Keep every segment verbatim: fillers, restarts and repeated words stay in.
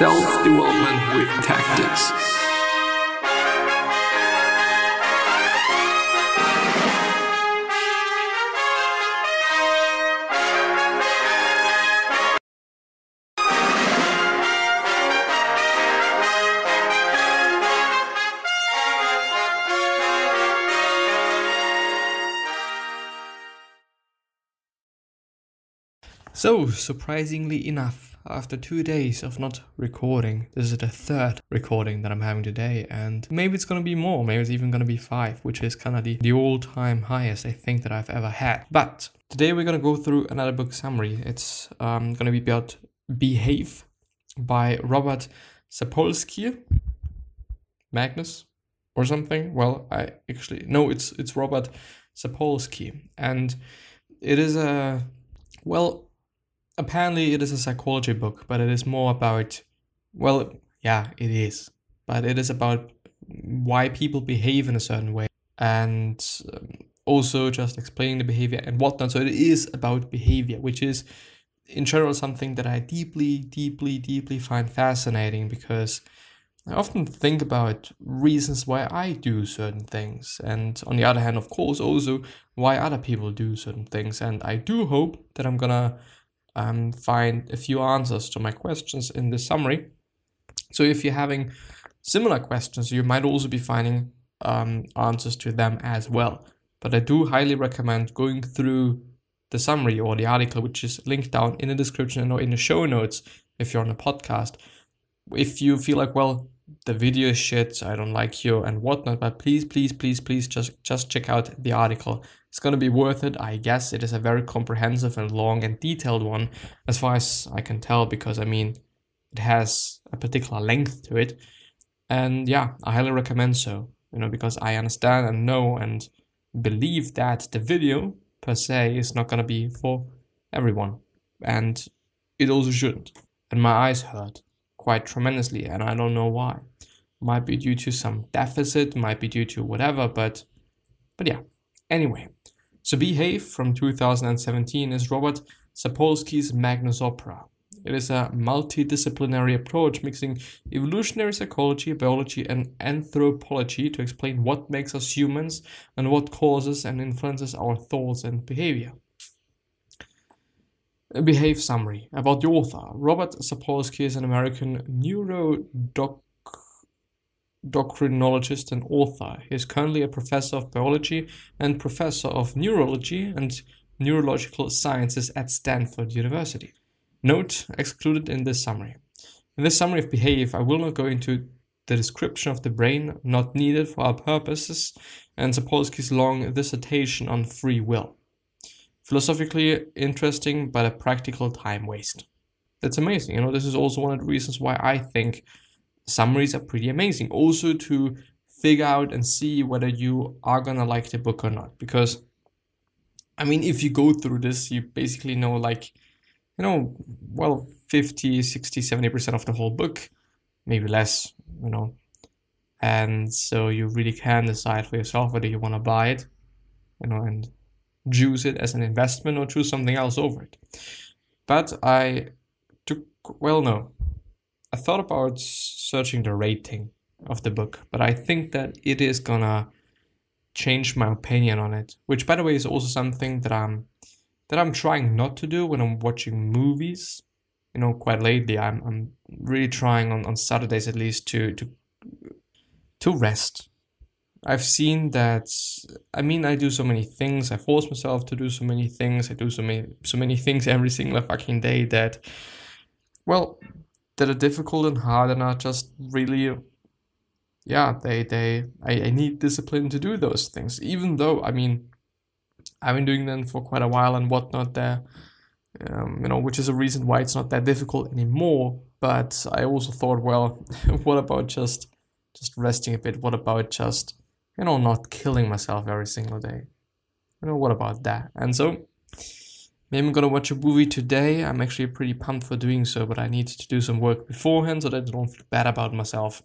Self-development with tactics. So, surprisingly enough, after two days of not recording, this is the third recording that I'm having today, and maybe it's gonna be more, maybe it's even gonna be five, which is kind of the, the all-time highest I think that I've ever had. But today we're gonna go through another book summary. It's um, gonna be about Behave by Robert Sapolsky, Magnus or something. Well, I actually, no, it's, it's Robert Sapolsky, and it is a, well, apparently it is a psychology book, but it is more about, well, yeah, it is. But it is about why people behave in a certain way, and um, also just explaining the behavior and whatnot. So it is about behavior, which is in general something that I deeply, deeply, deeply find fascinating, because I often think about reasons why I do certain things, and on the other hand, of course, also why other people do certain things. And I do hope that I'm gonna Um, find a few answers to my questions in this summary. So if you're having similar questions, you might also be finding um, answers to them as well. But I do highly recommend going through the summary or the article, which is linked down in the description or in the show notes if you're on a podcast. If you feel like, well, the video is shit, so I don't like you and whatnot, but please, please, please, please just, just check out the article. It's going to be worth it, I guess. It is a very comprehensive and long and detailed one, as far as I can tell, because, I mean, it has a particular length to it. And, yeah, I highly recommend so, you know, because I understand and know and believe that the video, per se, is not going to be for everyone. And it also shouldn't. And my eyes hurt quite tremendously, and I don't know why. Might be due to some deficit, might be due to whatever, but, but yeah. Anyway, so Behave from two thousand seventeen is Robert Sapolsky's Magnus opera. It is a multidisciplinary approach mixing evolutionary psychology, biology and anthropology to explain what makes us humans and what causes and influences our thoughts and behavior. A Behave summary about the author. Robert Sapolsky is an American neurodoc... Endocrinologist and author. He is currently a professor of biology and professor of neurology and neurological sciences at Stanford University. Note excluded in this summary. In this summary of Behave, I will not go into the description of the brain, not needed for our purposes, and Sapolsky's long dissertation on free will. Philosophically interesting, but a practical time waste. That's amazing. You know, this is also one of the reasons why I think summaries are pretty amazing, also to figure out and see whether you are gonna like the book or not, because I mean, if you go through this, you basically know, like, you know, well, fifty, sixty, seventy percent of the whole book, maybe less, you know, and so you really can decide for yourself whether you want to buy it, you know, and choose it as an investment or choose something else over it. But I took, well, no, I thought about searching the rating of the book, but I think that it is gonna change my opinion on it, which, by the way, is also something that I'm that I'm trying not to do when I'm watching movies. You know, quite lately, I'm I'm really trying on, on Saturdays at least to to to rest. I've seen that. I mean, I do so many things. I force myself to do so many things. I do so many so many things every single fucking day that, well, that are difficult and hard and are just really, yeah, they, they, I, I need discipline to do those things, even though, I mean, I've been doing them for quite a while and whatnot there, um, you know, which is a reason why it's not that difficult anymore. But I also thought, well, what about just, just resting a bit? What about just, you know, not killing myself every single day? You know, what about that? And so, maybe I'm gonna watch a movie today. I'm actually pretty pumped for doing so, but I need to do some work beforehand so that I don't feel bad about myself.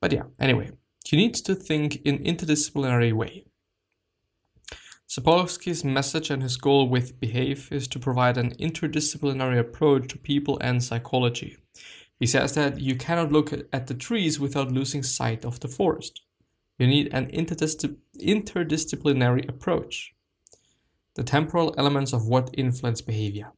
But yeah, anyway, you need to think in an interdisciplinary way. Sapolsky's message and his goal with Behave is to provide an interdisciplinary approach to people and psychology. He says that you cannot look at the trees without losing sight of the forest. You need an interdiscipl- interdisciplinary approach. The temporal elements of what influence behavior.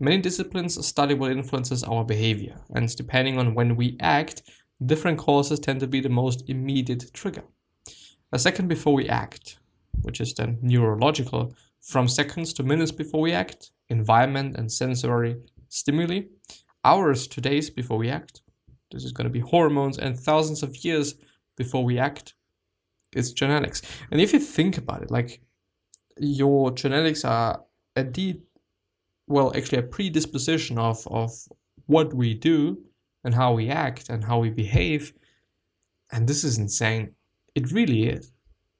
Many disciplines study what influences our behavior, and depending on when we act, different causes tend to be the most immediate trigger. A second before we act, which is then neurological, from seconds to minutes before we act, environment and sensory stimuli, hours to days before we act, this is going to be hormones, and thousands of years before we act, it's genetics. And if you think about it, like, your genetics are a de- well, actually a predisposition of, of what we do and how we act and how we behave. And this is insane. It really is.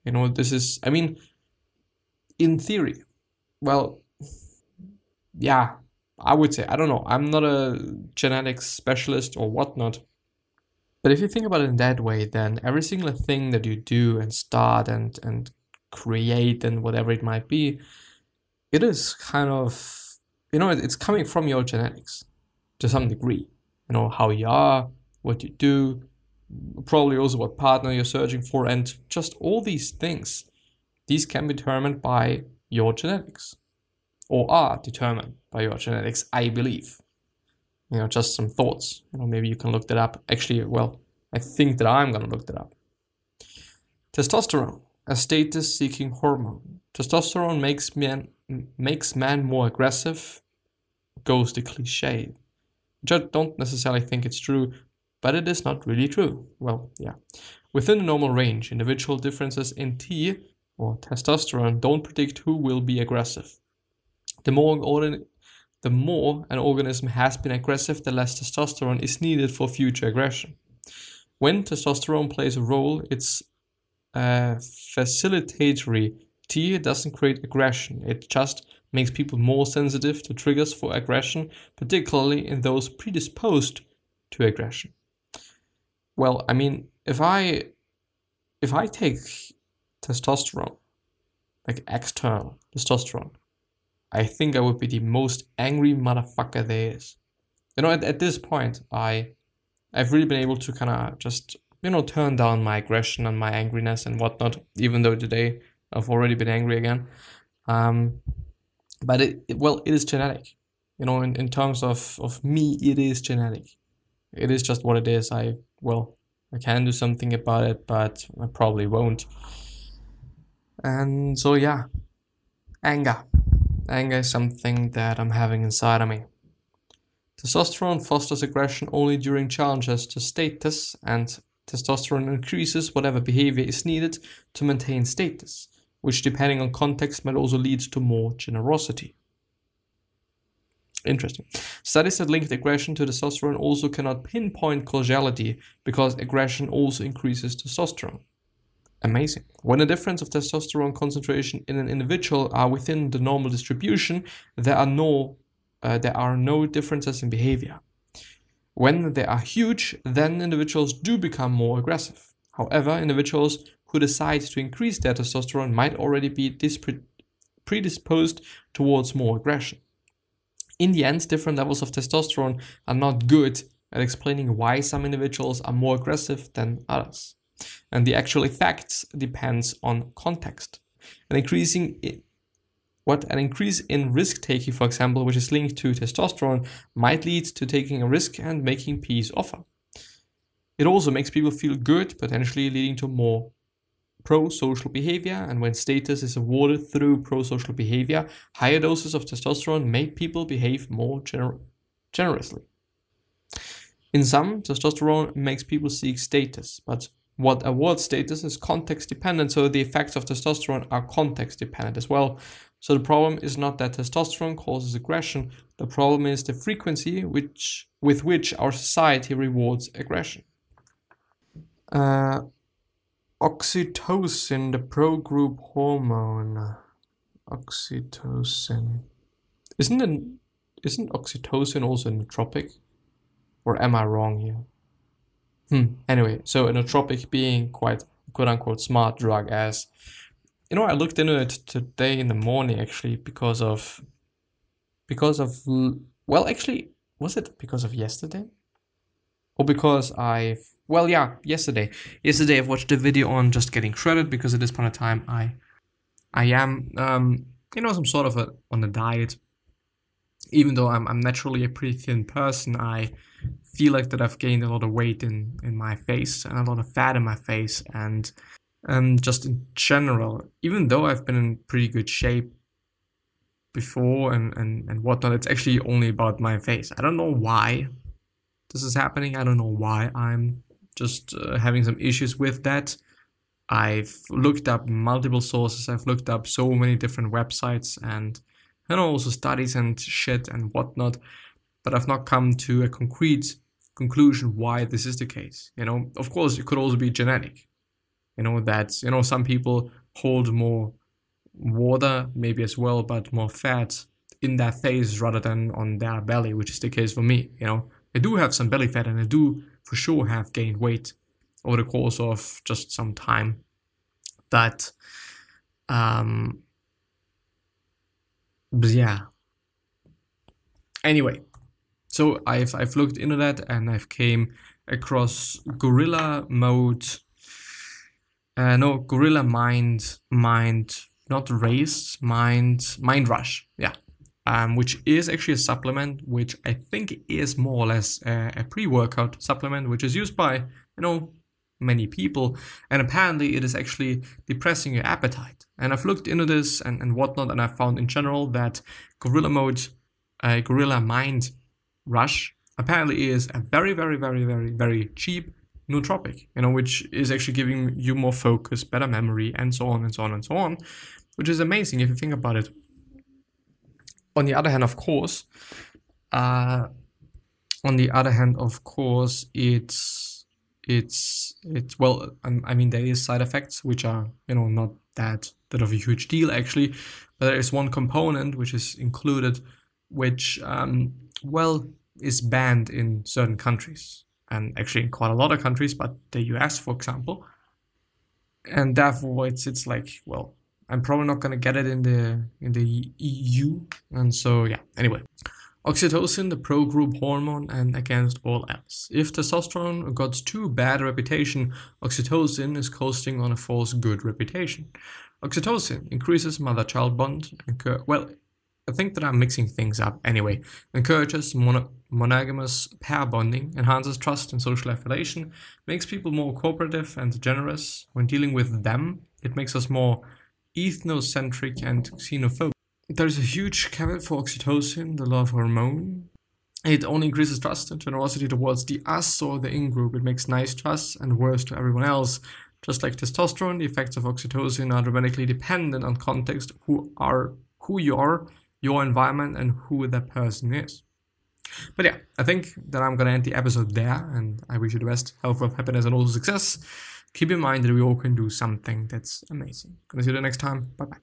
You know, this is, I mean, in theory, well, yeah, I would say, I don't know, I'm not a genetics specialist or whatnot. But if you think about it in that way, then every single thing that you do and start and, and create and whatever it might be, it is kind of, you know, it's coming from your genetics to some degree. You know, how you are, what you do, probably also what partner you're searching for, and just all these things, these can be determined by your genetics, or are determined by your genetics, I believe. You know, just some thoughts. You know, maybe you can look that up. Actually, well, I think that I'm going to look that up. Testosterone, a status-seeking hormone. Testosterone makes man, makes man more aggressive, goes the cliche. Just don't necessarily think it's true, but it is not really true. Well, yeah. Within the normal range, individual differences in T, or testosterone, don't predict who will be aggressive. The more organ- the more an organism has been aggressive, the less testosterone is needed for future aggression. When testosterone plays a role, it's uh, facilitatory. T doesn't create aggression, it just makes people more sensitive to triggers for aggression, particularly in those predisposed to aggression. Well, I mean, if I if I take testosterone, like external testosterone, I think I would be the most angry motherfucker there is. You know, at, at this point, I, I've really been able to kind of just, you know, turn down my aggression and my angriness and whatnot, even though today I've already been angry again. Um, but, it, it well, it is genetic. You know, in, in terms of, of me, it is genetic. It is just what it is. I, well, I can do something about it, but I probably won't. And so, yeah, anger. Anger is something that I'm having inside of me. Testosterone fosters aggression only during challenges to status, and testosterone increases whatever behavior is needed to maintain status, which depending on context might also lead to more generosity. Interesting. Studies that linked aggression to testosterone also cannot pinpoint causality because aggression also increases testosterone. Amazing. When the difference of testosterone concentration in an individual are within the normal distribution, there are no uh, there are no differences in behavior. When they are huge, then individuals do become more aggressive. However, individuals who decide to increase their testosterone might already be dispre- predisposed towards more aggression. In the end, different levels of testosterone are not good at explaining why some individuals are more aggressive than others. And the actual effects depends on context. An increasing I- what an increase in risk taking, for example, which is linked to testosterone, might lead to taking a risk and making peace offer. It also makes people feel good, potentially leading to more pro-social behavior. And when status is awarded through pro-social behavior, higher doses of testosterone make people behave more gener- generously. In sum, testosterone makes people seek status, but what awards status is context dependent, so the effects of testosterone are context dependent as well. So the problem is not that testosterone causes aggression, the problem is the frequency which with which our society rewards aggression. Uh, oxytocin, the pro-group hormone. Oxytocin. Isn't it, isn't oxytocin also nootropic? Or am I wrong here? Hmm. Anyway, so a nootropic being quite quote-unquote smart drug, as you know, I looked into it today in the morning actually because of because of well actually was it because of yesterday? or because I've, well, yeah, yesterday. Yesterday I've watched a video on just getting shredded, because at this point in time I I am, um, you know, some sort of a, on a diet. Even though I'm, I'm naturally a pretty thin person, I feel like that I've gained a lot of weight in, in my face and a lot of fat in my face, and um, just in general, even though I've been in pretty good shape before and, and, and whatnot, it's actually only about my face. I don't know why this is happening. I don't know why I'm just uh, having some issues with that. I've looked up multiple sources. I've looked up so many different websites and, you know, also studies and shit and whatnot, but I've not come to a concrete conclusion why this is the case. You know, of course, it could also be genetic. You know, that, you know, some people hold more water maybe as well, but more fat in their face rather than on their belly, which is the case for me. You know, I do have some belly fat, and I do for sure have gained weight over the course of just some time, but um but yeah, anyway, so I've I've looked into that, and I've came across Gorilla Mode uh no Gorilla Mind Mind not Race Mind Mind Rush, yeah, um which is actually a supplement which I think is more or less a, a pre-workout supplement, which is used by, you know, many people, and apparently it is actually depressing your appetite. And I've looked into this and, and whatnot, and I found in general that Gorilla Mode, uh, Gorilla Mind Rush apparently is a very, very, very, very, very cheap nootropic, you know, which is actually giving you more focus, better memory, and so on and so on and so on, which is amazing if you think about it. On the other hand, of course, uh, on the other hand, of course, it's It's, it's well, I mean, there is side effects, which are, you know, not that, that of a huge deal, actually. But there is one component which is included, which, um, well, is banned in certain countries. And actually in quite a lot of countries, but the U S, for example. And therefore, it's it's like, well, I'm probably not going to get it in the, in the E U. And so, yeah, anyway. Oxytocin, the pro-group hormone, and against all else. If testosterone got too bad a reputation, oxytocin is coasting on a false good reputation. Oxytocin increases mother-child bond, and well, I think that I'm mixing things up anyway, encourages mono monogamous pair bonding, enhances trust and social affiliation, makes people more cooperative and generous. When dealing with them, it makes us more ethnocentric and xenophobic. There's a huge caveat for oxytocin, the love hormone. It only increases trust and generosity towards the us or the in-group. It makes nice to us and worse to everyone else. Just like testosterone, the effects of oxytocin are dramatically dependent on context, who are, who you are, your environment, and who that person is. But yeah, I think that I'm gonna end the episode there, and I wish you the best health, wealth, happiness, and also success. Keep in mind that we all can do something that's amazing. Gonna see you the next time. Bye-bye.